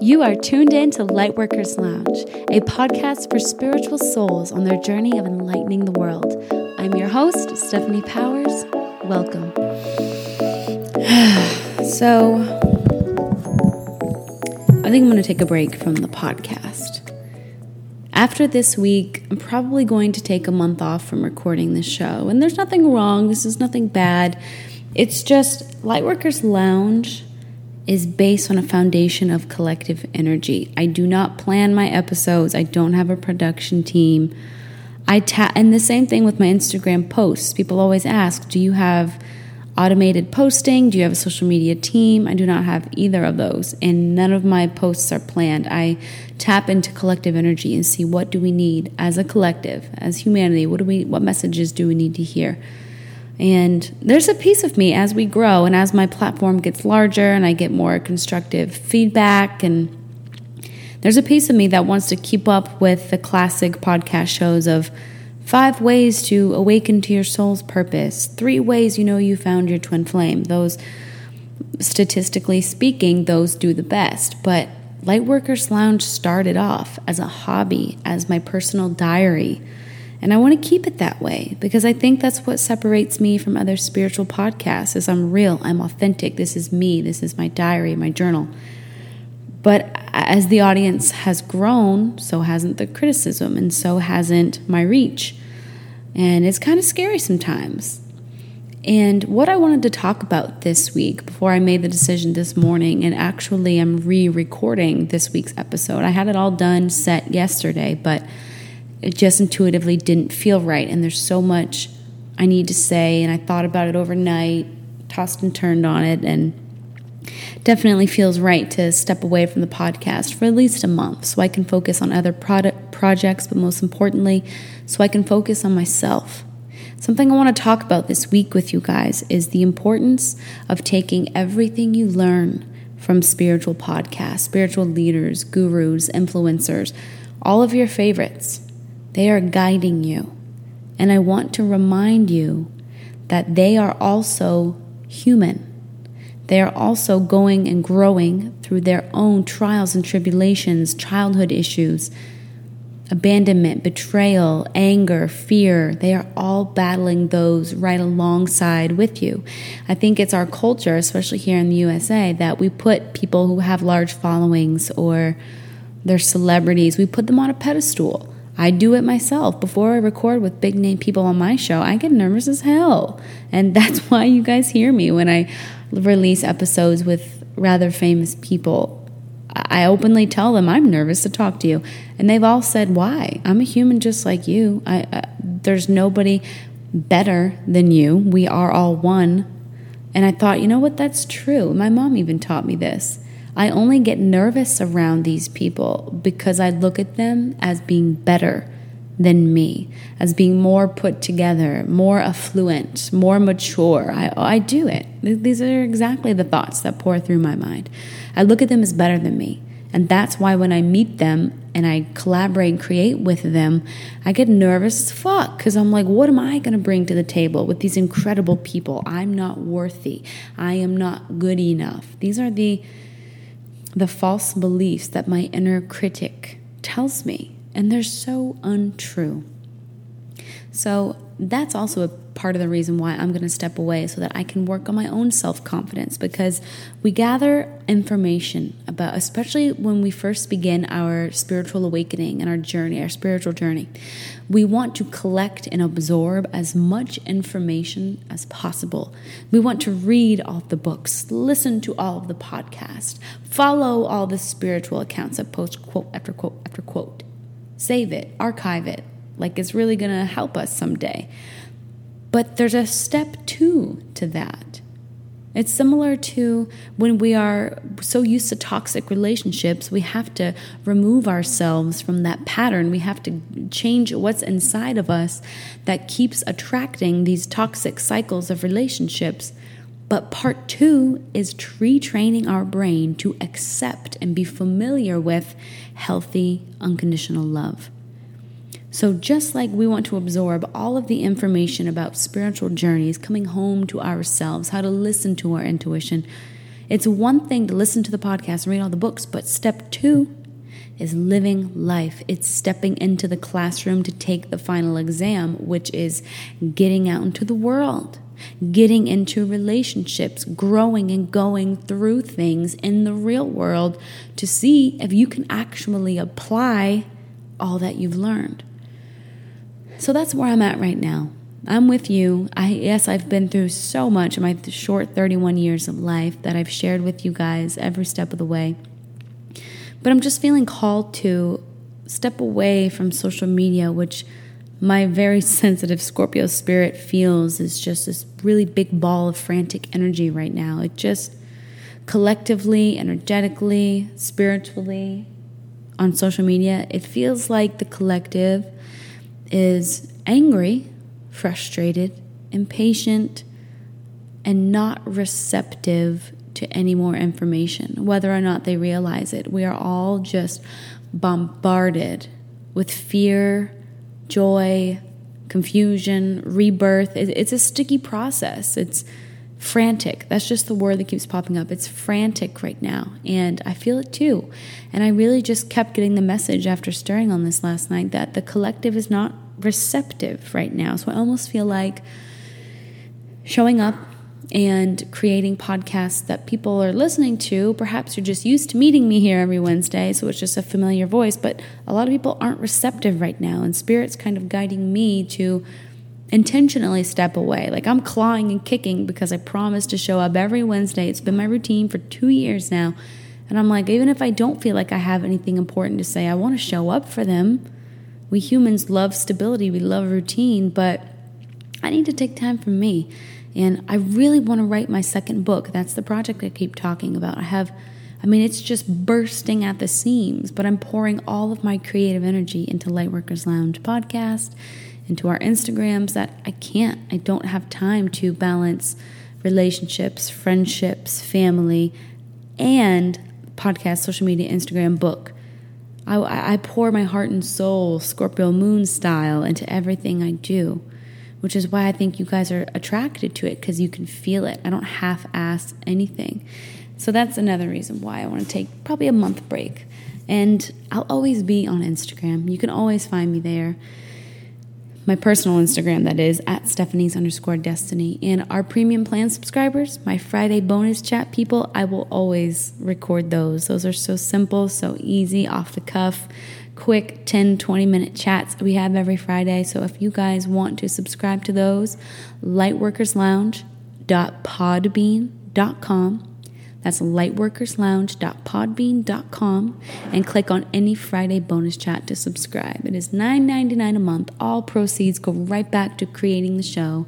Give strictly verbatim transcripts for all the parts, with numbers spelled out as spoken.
You are tuned in to Lightworkers Lounge, a podcast for spiritual souls on their journey of enlightening the world. I'm your host, Stephanie Powers. Welcome. So, I think I'm going to take a break from the podcast. After this week, I'm probably going to take a month off from recording this show. And there's nothing wrong. This is nothing bad. It's just Lightworkers Lounge is based on a foundation of collective energy. I do not plan my episodes. I don't have a production team. I ta- And the same thing with my Instagram posts. People always ask, do you have automated posting? Do you have a social media team? I do not have either of those. And none of my posts are planned. I tap into collective energy and see what do we need as a collective, as humanity. What do we? What messages do we need to hear? And there's a piece of me as we grow and as my platform gets larger and I get more constructive feedback, and there's a piece of me that wants to keep up with the classic podcast shows of five ways to awaken to your soul's purpose, three ways you know you found your twin flame. Those, statistically speaking, those do the best. But Lightworkers Lounge started off as a hobby, as my personal diary. And I want to keep it that way because I think that's what separates me from other spiritual podcasts is I'm real, I'm authentic, this is me, this is my diary, my journal. But as the audience has grown, so hasn't the criticism and so hasn't my reach. And it's kind of scary sometimes. And what I wanted to talk about this week before I made the decision this morning, and actually I'm re-recording this week's episode. I had it all done, set yesterday, but it just intuitively didn't feel right. And there's so much I need to say. And I thought about it overnight, tossed and turned on it. And definitely feels right to step away from the podcast for at least a month so I can focus on other product projects. But most importantly, so I can focus on myself. Something I want to talk about this week with you guys is the importance of taking everything you learn from spiritual podcasts, spiritual leaders, gurus, influencers, all of your favorites. They are guiding you. And I want to remind you that they are also human. They are also going and growing through their own trials and tribulations, childhood issues, abandonment, betrayal, anger, fear. They are all battling those right alongside with you. I think it's our culture, especially here in the U S A, that we put people who have large followings or they're celebrities, we put them on a pedestal. I do it myself. Before I record with big name people on my show, I get nervous as hell. And that's why you guys hear me when I release episodes with rather famous people. I openly tell them I'm nervous to talk to you. And they've all said, why? I'm a human just like you. I, uh, there's nobody better than you. We are all one. And I thought, you know what? That's true. My mom even taught me this. I only get nervous around these people because I look at them as being better than me, as being more put together, more affluent, more mature. I, I do it. These are exactly the thoughts that pour through my mind. I look at them as better than me. And that's why when I meet them and I collaborate and create with them, I get nervous as fuck because I'm like, what am I going to bring to the table with these incredible people? I'm not worthy. I am not good enough. These are the... the false beliefs that my inner critic tells me, and they're so untrue. So that's also a part of the reason why I'm going to step away so that I can work on my own self-confidence, because we gather information about, especially when we first begin our spiritual awakening and our journey, our spiritual journey, we want to collect and absorb as much information as possible. We want to read all the books, listen to all of the podcasts, follow all the spiritual accounts that post quote after quote after quote, save it, archive it, like it's really going to help us someday. But there's a step two to that. It's similar to when we are so used to toxic relationships, we have to remove ourselves from that pattern. We have to change what's inside of us that keeps attracting these toxic cycles of relationships. But part two is retraining our brain to accept and be familiar with healthy, unconditional love. So just like we want to absorb all of the information about spiritual journeys, coming home to ourselves, how to listen to our intuition, It's one thing to listen to the podcast and read all the books, but step two is living life. It's stepping into the classroom to take the final exam, which is getting out into the world, getting into relationships, growing and going through things in the real world to see if you can actually apply all that you've learned. So that's where I'm at right now. I'm with you. I yes, I've been through so much in my short thirty-one years of life that I've shared with you guys every step of the way. But I'm just feeling called to step away from social media, which my very sensitive Scorpio spirit feels is just this really big ball of frantic energy right now. It just collectively, energetically, spiritually, on social media, it feels like the collective is angry, frustrated, impatient, and not receptive to any more information, whether or not they realize it. We are all just bombarded with fear, joy, confusion, rebirth. It's a sticky process. It's frantic. That's just the word that keeps popping up. It's frantic right now, and I feel it too. And I really just kept getting the message after stirring on this last night that the collective is not receptive right now. So I almost feel like showing up and creating podcasts that people are listening to. Perhaps you're just used to meeting me here every Wednesday, so it's just a familiar voice, but a lot of people aren't receptive right now, and Spirit's kind of guiding me to intentionally step away. Like, I'm clawing and kicking because I promised to show up every Wednesday. It's been my routine for two years now, and I'm like, even if I don't feel like I have anything important to say, I want to show up for them. We humans love stability, we love routine, but I need to take time for me. And I really want to write my second book. That's the project I keep talking about. I have, I mean, it's just bursting at the seams, but I'm pouring all of my creative energy into Lightworkers Lounge podcast, into our Instagrams, that I can't, I don't have time to balance relationships, friendships, family, and podcast, social media, Instagram, book. I, I pour my heart and soul, Scorpio moon style, into everything I do, which is why I think you guys are attracted to it, because you can feel it. I don't half-ass anything. So that's another reason why I want to take probably a month break. And I'll always be on Instagram. You can always find me there. My personal Instagram, that is, at Stephanie's underscore destiny. And our premium plan subscribers, my Friday bonus chat people, I will always record those. Those are so simple, so easy, off the cuff. Quick ten, twenty minute chats we have every Friday. So if you guys want to subscribe to those, lightworkers lounge dot podbean dot com. That's lightworkers lounge dot podbean dot com, and click on any Friday bonus chat to subscribe. It is nine ninety-nine a month. All proceeds go right back to creating the show,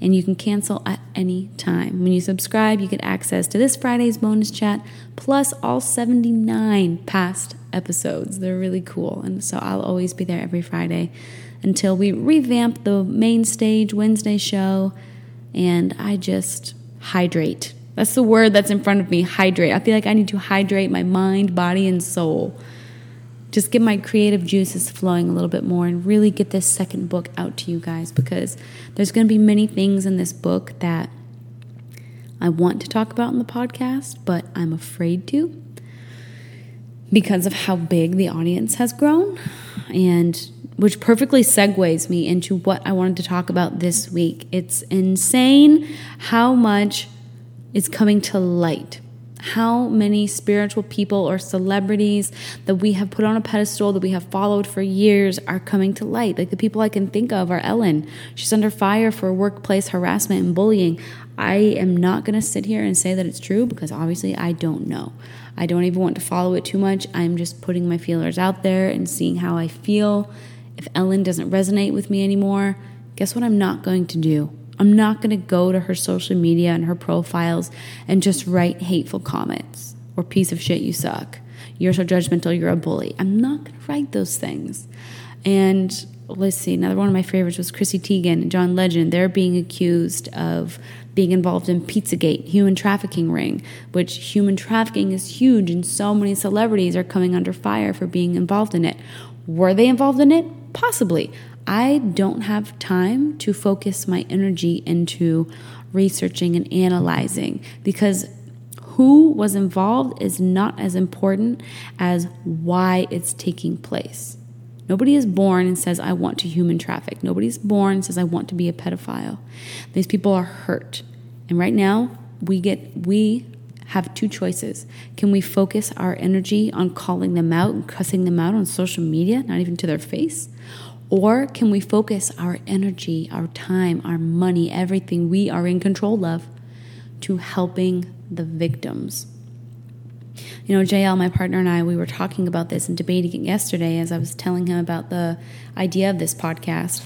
and you can cancel at any time. When you subscribe, you get access to this Friday's bonus chat, plus all seventy-nine past episodes. They're really cool, and so I'll always be there every Friday until we revamp the main stage Wednesday show, and I just hydrate. That's the word that's in front of me, hydrate. I feel like I need to hydrate my mind, body, and soul. Just get my creative juices flowing a little bit more and really get this second book out to you guys, because there's going to be many things in this book that I want to talk about in the podcast, but I'm afraid to because of how big the audience has grown, and which perfectly segues me into what I wanted to talk about this week. It's insane how much is coming to light. How many spiritual people or celebrities that we have put on a pedestal, that we have followed for years, are coming to light. Like, the people I can think of are Ellen. She's under fire for workplace harassment and bullying. I am not going to sit here and say that it's true, because obviously I don't know. I don't even want to follow it too much. I'm just putting my feelers out there and seeing how I feel. If Ellen doesn't resonate with me anymore, guess what I'm not going to do? I'm not going to go to her social media and her profiles and just write hateful comments or "piece of shit, you suck, you're so judgmental, you're a bully." I'm not going to write those things. And let's see, another one of my favorites was Chrissy Teigen and John Legend. They're being accused of being involved in Pizzagate, human trafficking ring, which human trafficking is huge, and so many celebrities are coming under fire for being involved in it. Were they involved in it? Possibly. I don't have time to focus my energy into researching and analyzing, because who was involved is not as important as why it's taking place. Nobody is born and says, I want to human traffic. Nobody's born and says, I want to be a pedophile. These people are hurt. And right now, we get we have two choices. Can we focus our energy on calling them out and cussing them out on social media, not even to their face? Or can we focus our energy, our time, our money, everything we are in control of to helping the victims? You know, J L, my partner, and I, we were talking about this and debating it yesterday as I was telling him about the idea of this podcast.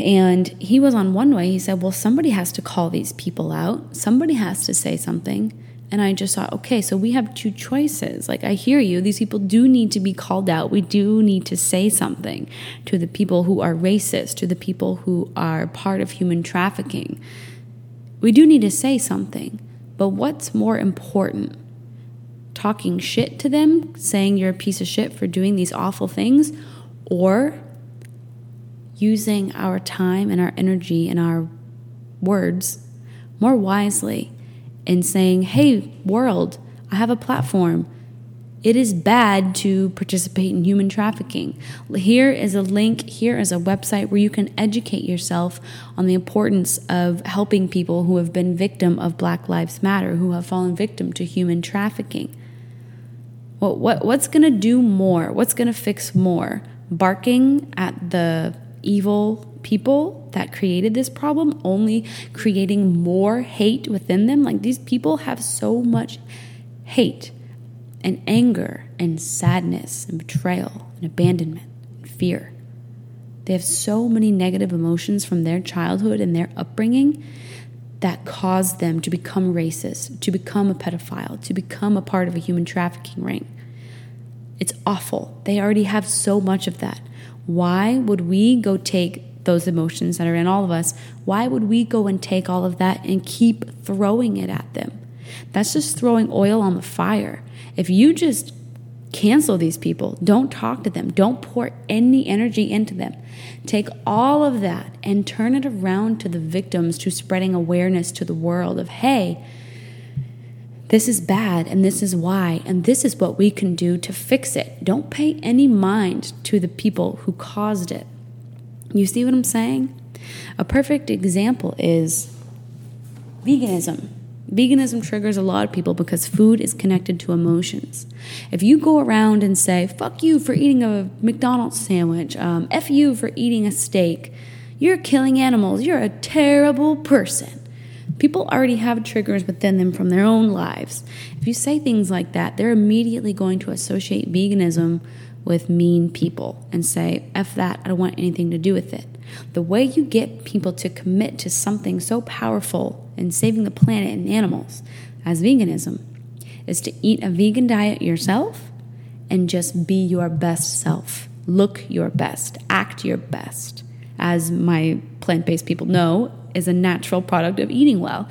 And he was on one way. He said, well, somebody has to call these people out. Somebody has to say something. And I just thought, okay, so we have two choices. Like, I hear you. These people do need to be called out. We do need to say something to the people who are racist, to the people who are part of human trafficking. We do need to say something. But what's more important? Talking shit to them, saying you're a piece of shit for doing these awful things, or using our time and our energy and our words more wisely and saying, hey, world, I have a platform. It is bad to participate in human trafficking. Here is a link, here is a website where you can educate yourself on the importance of helping people who have been victim of Black Lives Matter, who have fallen victim to human trafficking. What, what, what's going to do more? What's going to fix more? Barking at the evil people that created this problem, only creating more hate within them. Like, these people have so much hate and anger and sadness and betrayal and abandonment and fear. They have so many negative emotions from their childhood and their upbringing that caused them to become racist, to become a pedophile, to become a part of a human trafficking ring. It's awful. They already have so much of that. Why would we go take those emotions that are in all of us? Why would we go and take all of that and keep throwing it at them? That's just throwing oil on the fire. If you just cancel these people, don't talk to them, don't pour any energy into them, take all of that and turn it around to the victims, to spreading awareness to the world of, hey, this is bad and this is why and this is what we can do to fix it. Don't pay any mind to the people who caused it. You see what I'm saying? A perfect example is veganism. Veganism triggers a lot of people because food is connected to emotions. If you go around and say, fuck you for eating a McDonald's sandwich, um, F you for eating a steak, you're killing animals, you're a terrible person. People already have triggers within them from their own lives. If you say things like that, they're immediately going to associate veganism with mean people and say, F that, I don't want anything to do with it. The way you get people to commit to something so powerful and saving the planet and animals as veganism is to eat a vegan diet yourself and just be your best self. Look your best. Act your best. As my plant-based people know, is a natural product of eating well.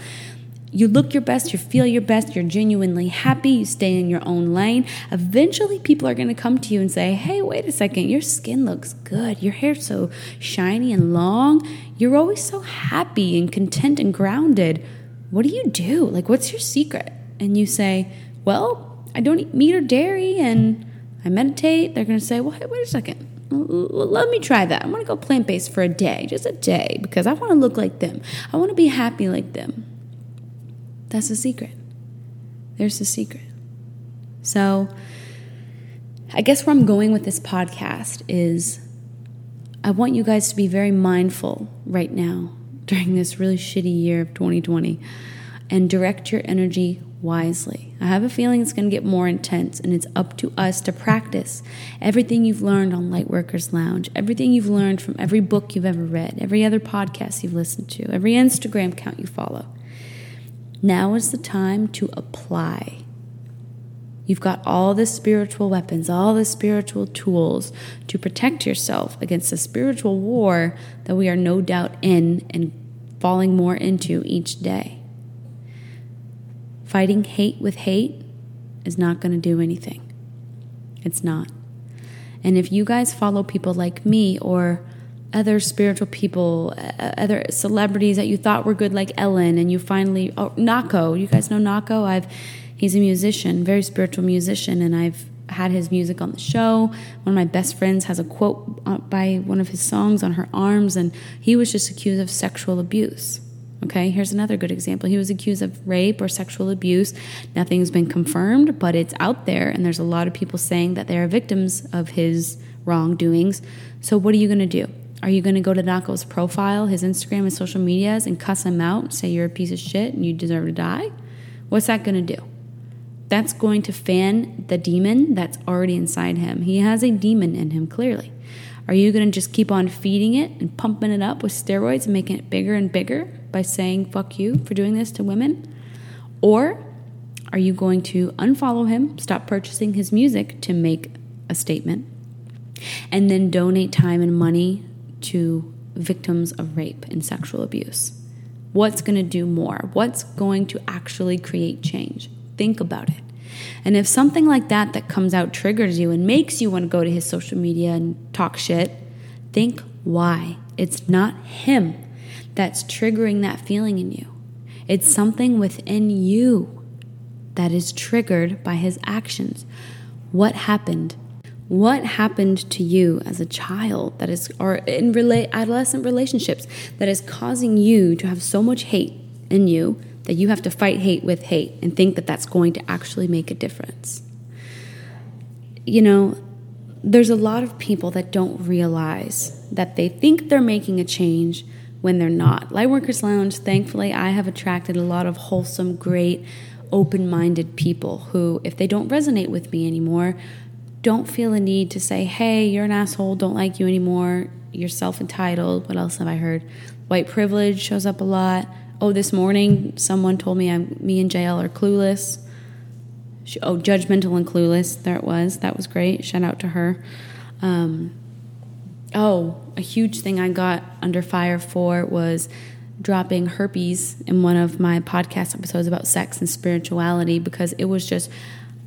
You look your best, you feel your best, you're genuinely happy, you stay in your own lane. Eventually, people are going to come to you and say, hey, wait a second, your skin looks good, your hair's so shiny and long, you're always so happy and content and grounded. What do you do? Like, what's your secret? And you say, well, I don't eat meat or dairy and I meditate. They're going to say, well, hey, wait a second. Let me try that. I'm going to go plant-based for a day, just a day, because I want to look like them. I want to be happy like them. That's the secret. There's the secret. So I guess where I'm going with this podcast is I want you guys to be very mindful right now during this really shitty year of twenty twenty and direct your energy wisely. I have a feeling it's going to get more intense, and it's up to us to practice everything you've learned on Lightworkers Lounge, everything you've learned from every book you've ever read, every other podcast you've listened to, every Instagram account you follow. Now is the time to apply. You've got all the spiritual weapons, all the spiritual tools to protect yourself against the spiritual war that we are no doubt in and falling more into each day. Fighting hate with hate is not going to do anything. It's not. And if you guys follow people like me or other spiritual people, other celebrities that you thought were good, like Ellen, and you finally, oh, Nako, you guys know Nako? I've, he's a musician, very spiritual musician, and I've had his music on the show. One of my best friends has a quote by one of his songs on her arms, and he was just accused of sexual abuse. Okay, here's another good example. He was accused of rape or sexual abuse. Nothing's been confirmed, but it's out there, and there's a lot of people saying that they are victims of his wrongdoings. So what are you going to do? Are you going to go to Nako's profile, his Instagram, his social medias, and cuss him out and say you're a piece of shit and you deserve to die? What's that going to do? That's going to fan the demon that's already inside him. He has a demon in him, clearly. Are you going to just keep on feeding it and pumping it up with steroids and making it bigger and bigger by saying fuck you for doing this to women? Or are you going to unfollow him, stop purchasing his music to make a statement, and then donate time and money to victims of rape and sexual abuse? What's going to do more? What's going to actually create change? Think about it. And if something like that that comes out triggers you and makes you want to go to his social media and talk shit, think why. It's not him that's triggering that feeling in you. It's something within you that is triggered by his actions. What happened? What happened to you as a child that is, or in rela- adolescent relationships, that is causing you to have so much hate in you that you have to fight hate with hate and think that that's going to actually make a difference? You know, there's a lot of people that don't realize that they think they're making a change when they're not. Lightworkers Lounge, thankfully, I have attracted a lot of wholesome, great, open-minded people who, if they don't resonate with me anymore, don't feel a need to say, hey, you're an asshole, don't like you anymore, you're self-entitled. What else have I heard? White privilege shows up a lot. Oh, this morning someone told me I'm, me and J L are clueless. She, oh, judgmental and clueless. There it was. That was great. Shout out to her. Um, oh, a huge thing I got under fire for was dropping herpes in one of my podcast episodes about sex and spirituality, because it was just,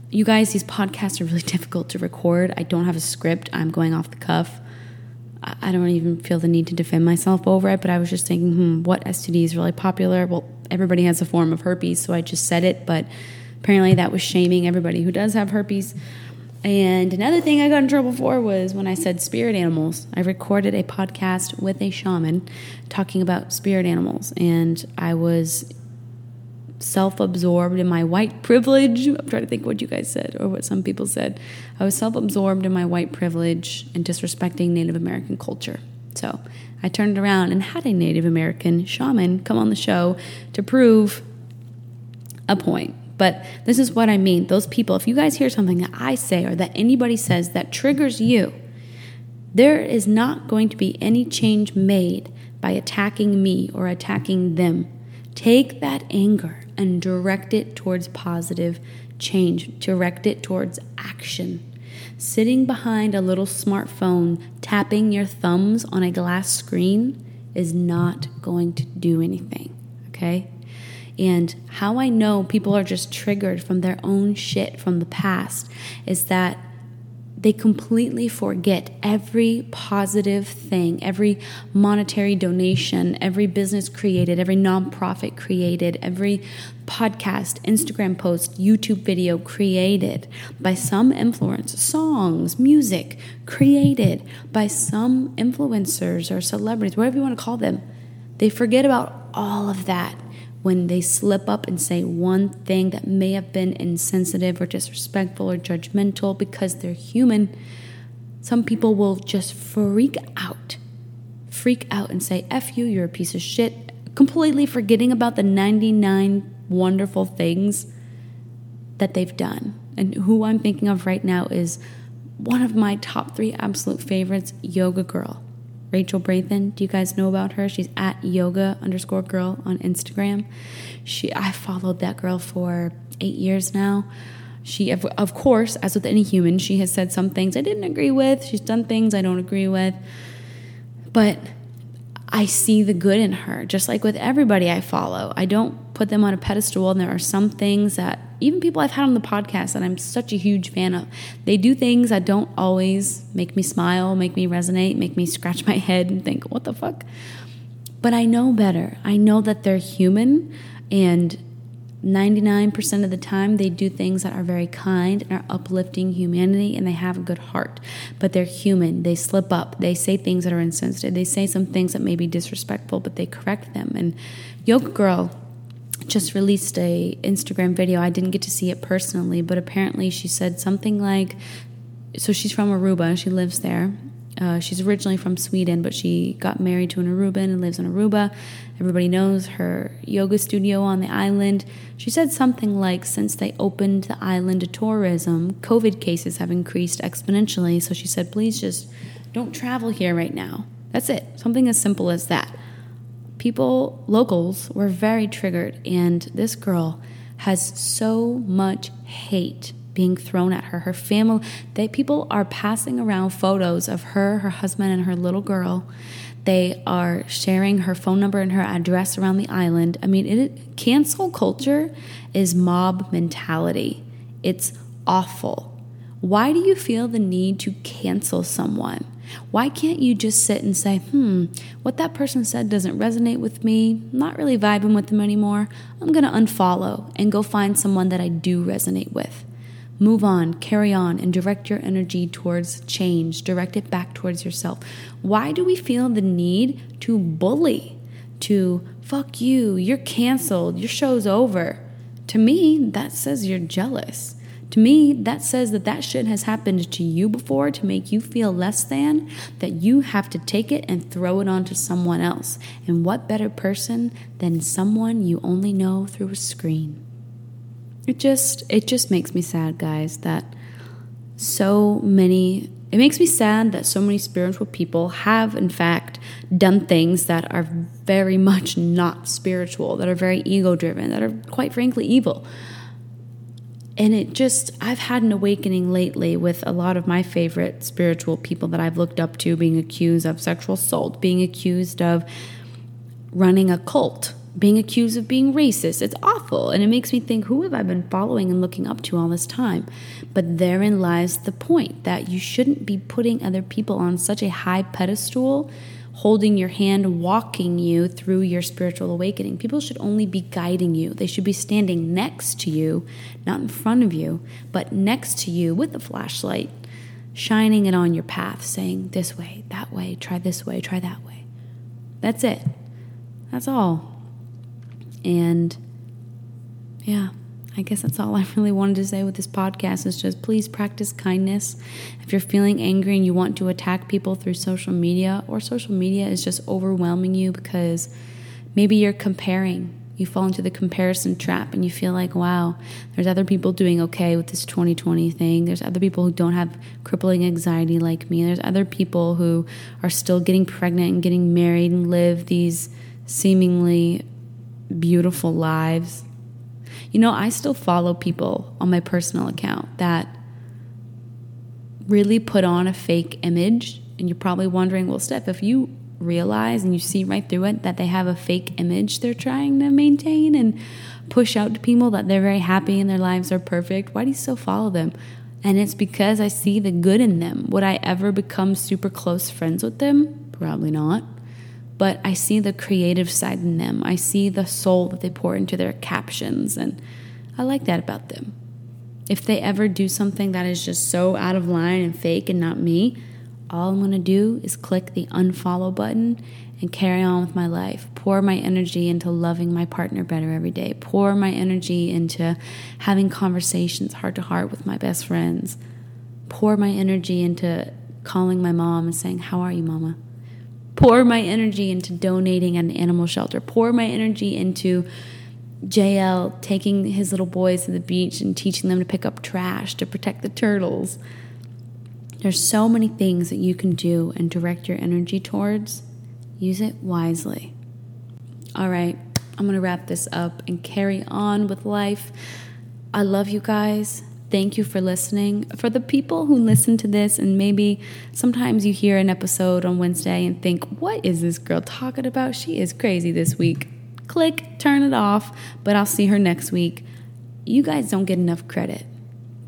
you guys, these podcasts are really difficult to record. I don't have a script. I'm going off the cuff. I don't even feel the need to defend myself over it, but I was just thinking, hmm, what S T D is really popular? Well, everybody has a form of herpes, so I just said it, but apparently that was shaming everybody who does have herpes. And another thing I got in trouble for was when I said spirit animals. I recorded a podcast with a shaman talking about spirit animals, and I was self-absorbed in my white privilege. I'm trying to think what you guys said or what some people said. I was self-absorbed in my white privilege and disrespecting Native American culture. So I turned around and had a Native American shaman come on the show to prove a point. But this is what I mean. Those people, if you guys hear something that I say or that anybody says that triggers you, there is not going to be any change made by attacking me or attacking them. Take that anger and direct it towards positive change. Direct it towards action. Sitting behind a little smartphone, tapping your thumbs on a glass screen is not going to do anything, okay? And how I know people are just triggered from their own shit from the past is that they completely forget every positive thing, every monetary donation, every business created, every nonprofit created, every podcast, Instagram post, YouTube video created by some influence, songs, music created by some influencers or celebrities, whatever you want to call them. They forget about all of that when they slip up and say one thing that may have been insensitive or disrespectful or judgmental, because they're human. Some people will just freak out, freak out and say, F you, you're a piece of shit, completely forgetting about the ninety-nine wonderful things that they've done. And who I'm thinking of right now is one of my top three absolute favorites, Yoga Girl. Rachel Brathen, do you guys know about her? She's at yoga underscore girl on Instagram. She, I followed that girl for eight years now. She, of course, as with any human, she has said some things I didn't agree with. She's done things I don't agree with. But I see the good in her, just like with everybody I follow. I don't put them on a pedestal, and there are some things that even people I've had on the podcast that I'm such a huge fan of, they do things that don't always make me smile, make me resonate, make me scratch my head and think, what the fuck? But I know better. I know that they're human, and ninety-nine percent of the time they do things that are very kind and are uplifting humanity, and they have a good heart, but they're human. They slip up. They say things that are insensitive. They say some things that may be disrespectful, but they correct them. And Yoga Girl just released a Instagram video. I didn't get to see it personally, but apparently she said something like, so she's from Aruba. She lives there. Uh, she's originally from Sweden, but she got married to an Aruban and lives in Aruba. Everybody knows her yoga studio on the island. She said something like, since they opened the island to tourism, COVID cases have increased exponentially. So she said, please just don't travel here right now. That's it. Something as simple as that. People, locals, were very triggered. And this girl has so much hate being thrown at her. Her family, they, people are passing around photos of her, her husband, and her little girl. They are sharing her phone number and her address around the island. I mean, it, cancel culture is mob mentality. It's awful. Why do you feel the need to cancel someone? Why can't you just sit and say, hmm, what that person said doesn't resonate with me. I'm not really vibing with them anymore. I'm going to unfollow and go find someone that I do resonate with. Move on, carry on, and direct your energy towards change. Direct it back towards yourself. Why do we feel the need to bully, to fuck you, you're canceled, your show's over? To me, that says you're jealous. To me, that says that that shit has happened to you before to make you feel less than, that you have to take it and throw it onto someone else. And what better person than someone you only know through a screen? It just, it just makes me sad, guys, that so many, it makes me sad that so many spiritual people have, in fact, done things that are very much not spiritual, that are very ego-driven, that are, quite frankly, evil. And it just, I've had an awakening lately with a lot of my favorite spiritual people that I've looked up to being accused of sexual assault, being accused of running a cult, being accused of being racist. It's awful. And it makes me think, who have I been following and looking up to all this time? But therein lies the point that you shouldn't be putting other people on such a high pedestal, holding your hand, walking you through your spiritual awakening. People should only be guiding you. They should be standing next to you, not in front of you, but next to you with a flashlight, shining it on your path, saying this way, that way, try this way, try that way. That's it. That's all. And yeah, I guess that's all I really wanted to say with this podcast is just please practice kindness. If you're feeling angry and you want to attack people through social media, or social media is just overwhelming you because maybe you're comparing, you fall into the comparison trap and you feel like, wow, there's other people doing okay with this twenty twenty thing. There's other people who don't have crippling anxiety like me. There's other people who are still getting pregnant and getting married and live these seemingly beautiful lives. You know, I still follow people on my personal account that really put on a fake image. And you're probably wondering, well, Steph, if you realize and you see right through it that they have a fake image they're trying to maintain and push out to people that they're very happy and their lives are perfect, why do you still follow them? And it's because I see the good in them. Would I ever become super close friends with them? Probably not. But I see the creative side in them. I see the soul that they pour into their captions. And I like that about them. If they ever do something that is just so out of line and fake and not me, all I'm going to do is click the unfollow button and carry on with my life. Pour my energy into loving my partner better every day. Pour my energy into having conversations heart to heart with my best friends. Pour my energy into calling my mom and saying, how are you, mama? Pour my energy into donating at an animal shelter. Pour my energy into J L taking his little boys to the beach and teaching them to pick up trash, to protect the turtles. There's so many things that you can do and direct your energy towards. Use it wisely. All right, I'm going to wrap this up and carry on with life. I love you guys. Thank you for listening. For the people who listen to this, and maybe sometimes you hear an episode on Wednesday and think, what is this girl talking about? She is crazy this week. Click, turn it off, but I'll see her next week. You guys don't get enough credit.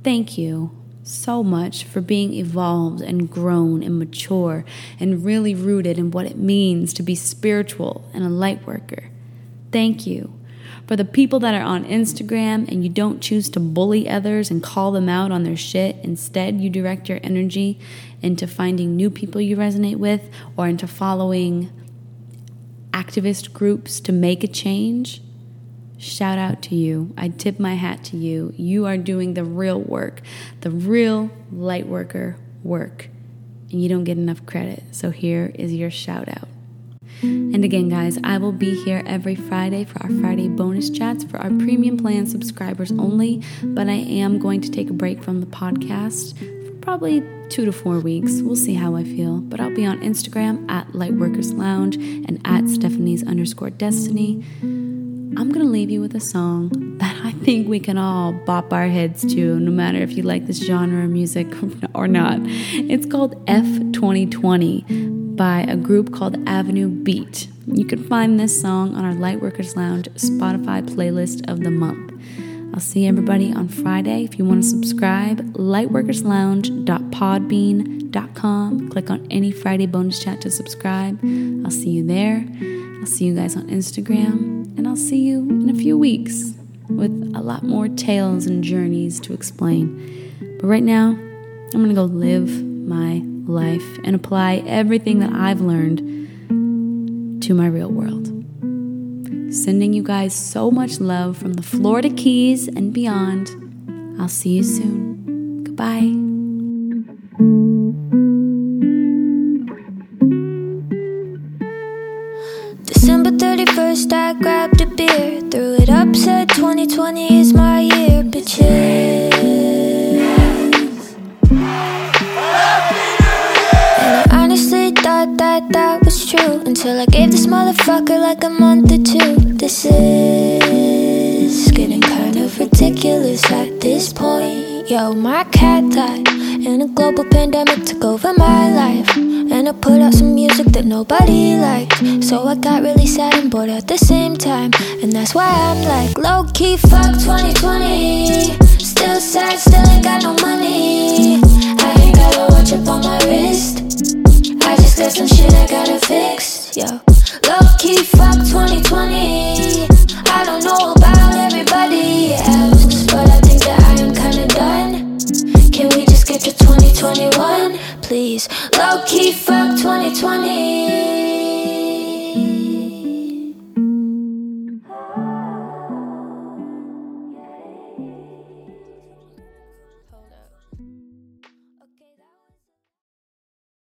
Thank you so much for being evolved and grown and mature and really rooted in what it means to be spiritual and a light worker. Thank you. For the people that are on Instagram and you don't choose to bully others and call them out on their shit, instead you direct your energy into finding new people you resonate with or into following activist groups to make a change, shout out to you. I tip my hat to you. You are doing the real work, the real light worker work, and you don't get enough credit. So here is your shout out. And again, guys, I will be here every Friday for our Friday bonus chats for our premium plan subscribers only, but I am going to take a break from the podcast for probably two to four weeks. We'll see how I feel, but I'll be on Instagram at Lightworkers Lounge and at Stephanie's underscore Destiny. I'm going to leave you with a song that I think we can all bop our heads to, no matter if you like this genre of music or not. It's called F twenty twenty. By a group called Avenue Beat. You can find this song on our Lightworkers Lounge Spotify playlist of the month. I'll see everybody on Friday. If you want to subscribe, lightworkers lounge dot podbean dot com. Click on any Friday bonus chat to subscribe. I'll see you there. I'll see you guys on Instagram. And I'll see you in a few weeks with a lot more tales and journeys to explain. But right now, I'm going to go live my life and apply everything that I've learned to my real world. Sending you guys so much love from the Florida Keys and beyond. I'll see you soon. Goodbye. December thirty-first, I grabbed a beer, threw it up, said twenty twenty is my year, bitches. That that was true until I gave this motherfucker like a month or two. This is getting kind of ridiculous at this point. Yo, my cat died and a global pandemic took over my life, and I put out some music that nobody liked, so I got really sad and bored at the same time. And that's why I'm like, low-key fuck twenty twenty. Still sad, still ain't got no money. I ain't got a watch up on my wrist. I just got some shit I gotta fix, yo. Low-key fuck twenty twenty. I don't know about everybody else, but I think that I am kinda done. Can we just get to twenty twenty-one, please? Low-key fuck twenty twenty.